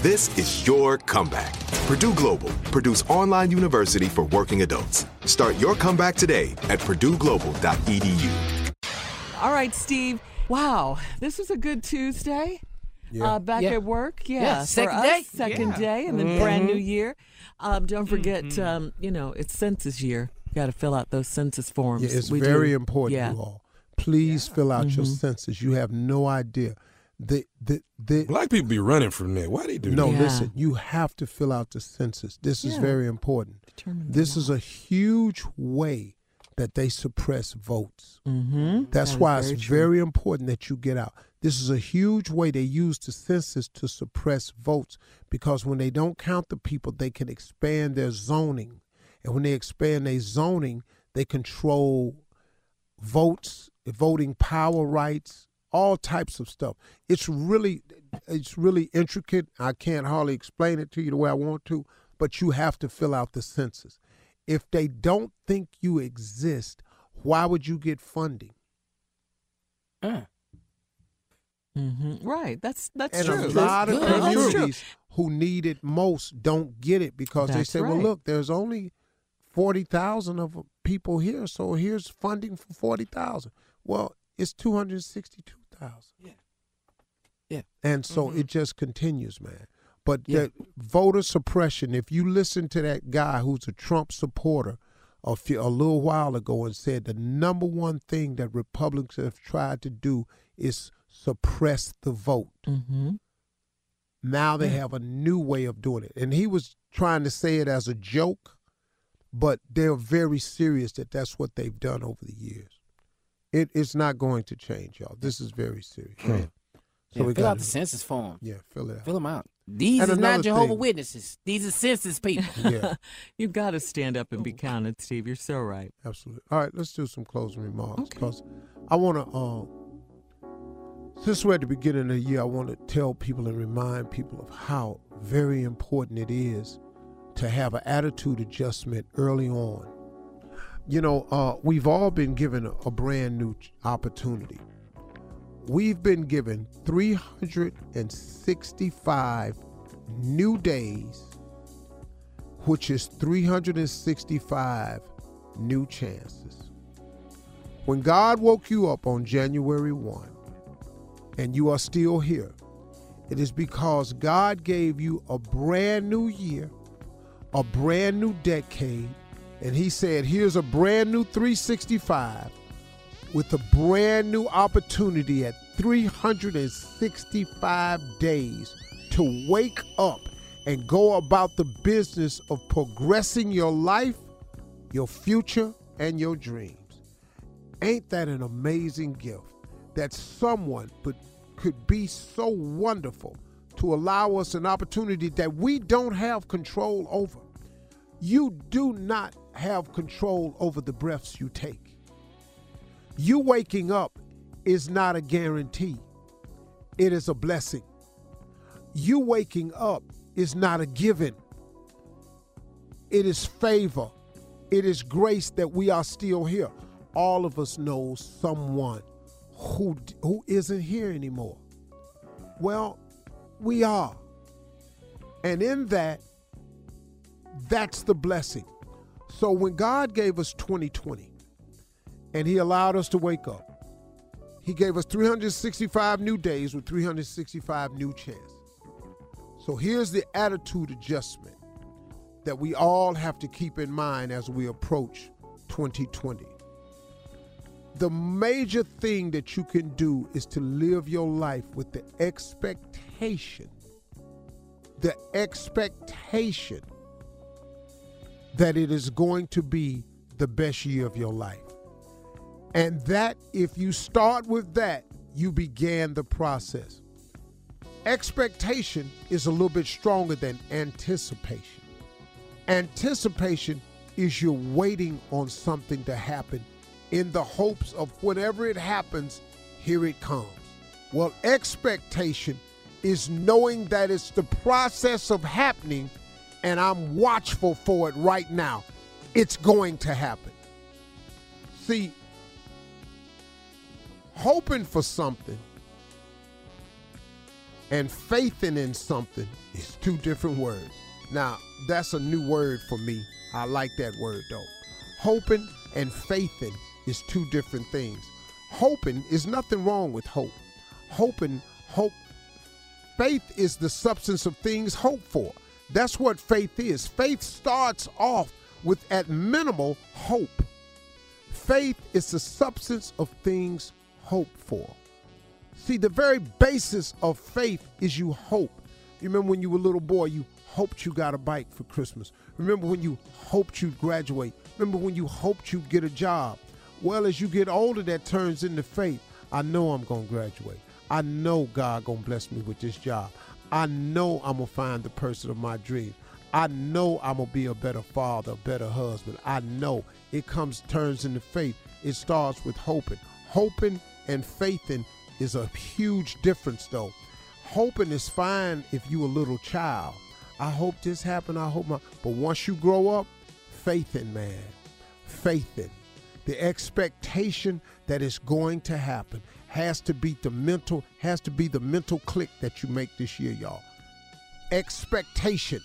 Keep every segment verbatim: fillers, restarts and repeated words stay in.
This is your comeback. Purdue Global, Purdue's online university for working adults. Start your comeback today at purdue global dot e d u. All right, Steve. Wow, this was a good Tuesday. Yeah. Uh, back yeah. at work. Yeah, yeah second us, day. Second yeah. day and then mm-hmm. brand new year. Um, don't forget, mm-hmm. um, you know, it's census year. You've got to fill out those census forms. Yeah, it's we very do. important, yeah. you all. Please yeah. fill out mm-hmm. your census. You have no idea. The, the, the, Black people be running from there. Why they do no, that? No, yeah. listen, you have to fill out the census. This yeah. is very important. Determine this is a huge way that they suppress votes. Mm-hmm. That's that why very it's true. very important that you get out. This is a huge way they use the census to suppress votes, because when they don't count the people, they can expand their zoning. And when they expand their zoning, they control votes, voting power rights, all types of stuff. It's really, it's really intricate. I can't hardly explain it to you the way I want to, but you have to fill out the census. If they don't think you exist, why would you get funding? Mm. Mm-hmm. Right. That's that's and true. And a lot that's of good. communities who need it most don't get it because that's they say, right. well, look, there's only forty thousand of people here, so here's funding for forty thousand. Well, it's two hundred sixty-two thousand. Yeah. Yeah. And so mm-hmm. it just continues, man. But yeah. that voter suppression, if you listen to that guy who's a Trump supporter a, few, a little while ago and said the number one thing that Republicans have tried to do is suppress the vote. Mm-hmm. Now they yeah. have a new way of doing it. And he was trying to say it as a joke, but they're very serious that that's what they've done over the years. It is not going to change, y'all. This is very serious. Yeah. So yeah, we fill out the census form. Yeah, fill it out. Fill them out. These and are not Jehovah's Witnesses. These are census people. Yeah. You've got to stand up and be counted, Steve. You're so right. Absolutely. All right, let's do some closing remarks. Okay. Because I want to, um, since we're at the beginning of the year, I want to tell people and remind people of how very important it is to have an attitude adjustment early on. You know, uh, we've all been given a, a brand new opportunity. We've been given three hundred sixty-five new days, which is three hundred sixty-five new chances. When God woke you up on January first and you are still here, it is because God gave you a brand new year, a brand new decade, and he said, here's a brand new three sixty-five with a brand new opportunity at three hundred sixty-five days to wake up and go about the business of progressing your life, your future, and your dreams. Ain't that an amazing gift that someone could, could be so wonderful to allow us an opportunity that we don't have control over? You do not have control over the breaths you take. You waking up is not a guarantee. It is a blessing. You waking up is not a given. It is favor. It is grace that we are still here. All of us know someone who, who isn't here anymore. Well, we are. And in that, that's the blessing. So when God gave us twenty twenty and he allowed us to wake up, he gave us three hundred sixty-five new days with three hundred sixty-five new chances. So here's the attitude adjustment that we all have to keep in mind as we approach twenty twenty. The major thing that you can do is to live your life with the expectation, the expectation that it is going to be the best year of your life. And that if you start with that, you began the process. Expectation is a little bit stronger than anticipation. Anticipation is you're waiting on something to happen in the hopes of whenever it happens, here it comes. Well, expectation is knowing that it's the process of happening and I'm watchful for it right now. It's going to happen. See, hoping for something and faithing in something is two different words. Now, that's a new word for me. I like that word, though. Hoping and faithing is two different things. Hoping is nothing wrong with hope. Hoping, hope, faith is the substance of things hoped for. That's what faith is. Faith starts off with, at minimal, hope. Faith is the substance of things hoped for. See, the very basis of faith is you hope. You remember when you were a little boy, you hoped you got a bike for Christmas. Remember when you hoped you'd graduate. Remember when you hoped you'd get a job. Well, as you get older, that turns into faith. I know I'm going to graduate. I know God going to bless me with this job. I know I'm going to find the person of my dream. I know I'm going to be a better father, a better husband. I know. It comes, turns into faith. It starts with hoping. Hoping and faithing is a huge difference, though. Hoping is fine if you a little child. I hope this happened. I hope my... But once you grow up, faithing, man. Faithing. The expectation that it's going to happen has to be the mental, has to be the mental click that you make this year, y'all. Expectation.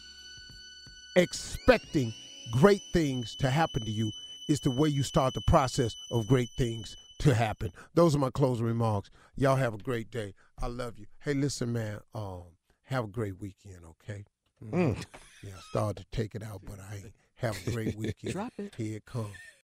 Expecting great things to happen to you is the way you start the process of great things to happen. Those are my closing remarks. Y'all have a great day. I love you. Hey, listen, man, um, have a great weekend, okay? Mm. Yeah, I started to take it out, but I ain't. Have a great weekend. Drop it. Here it comes.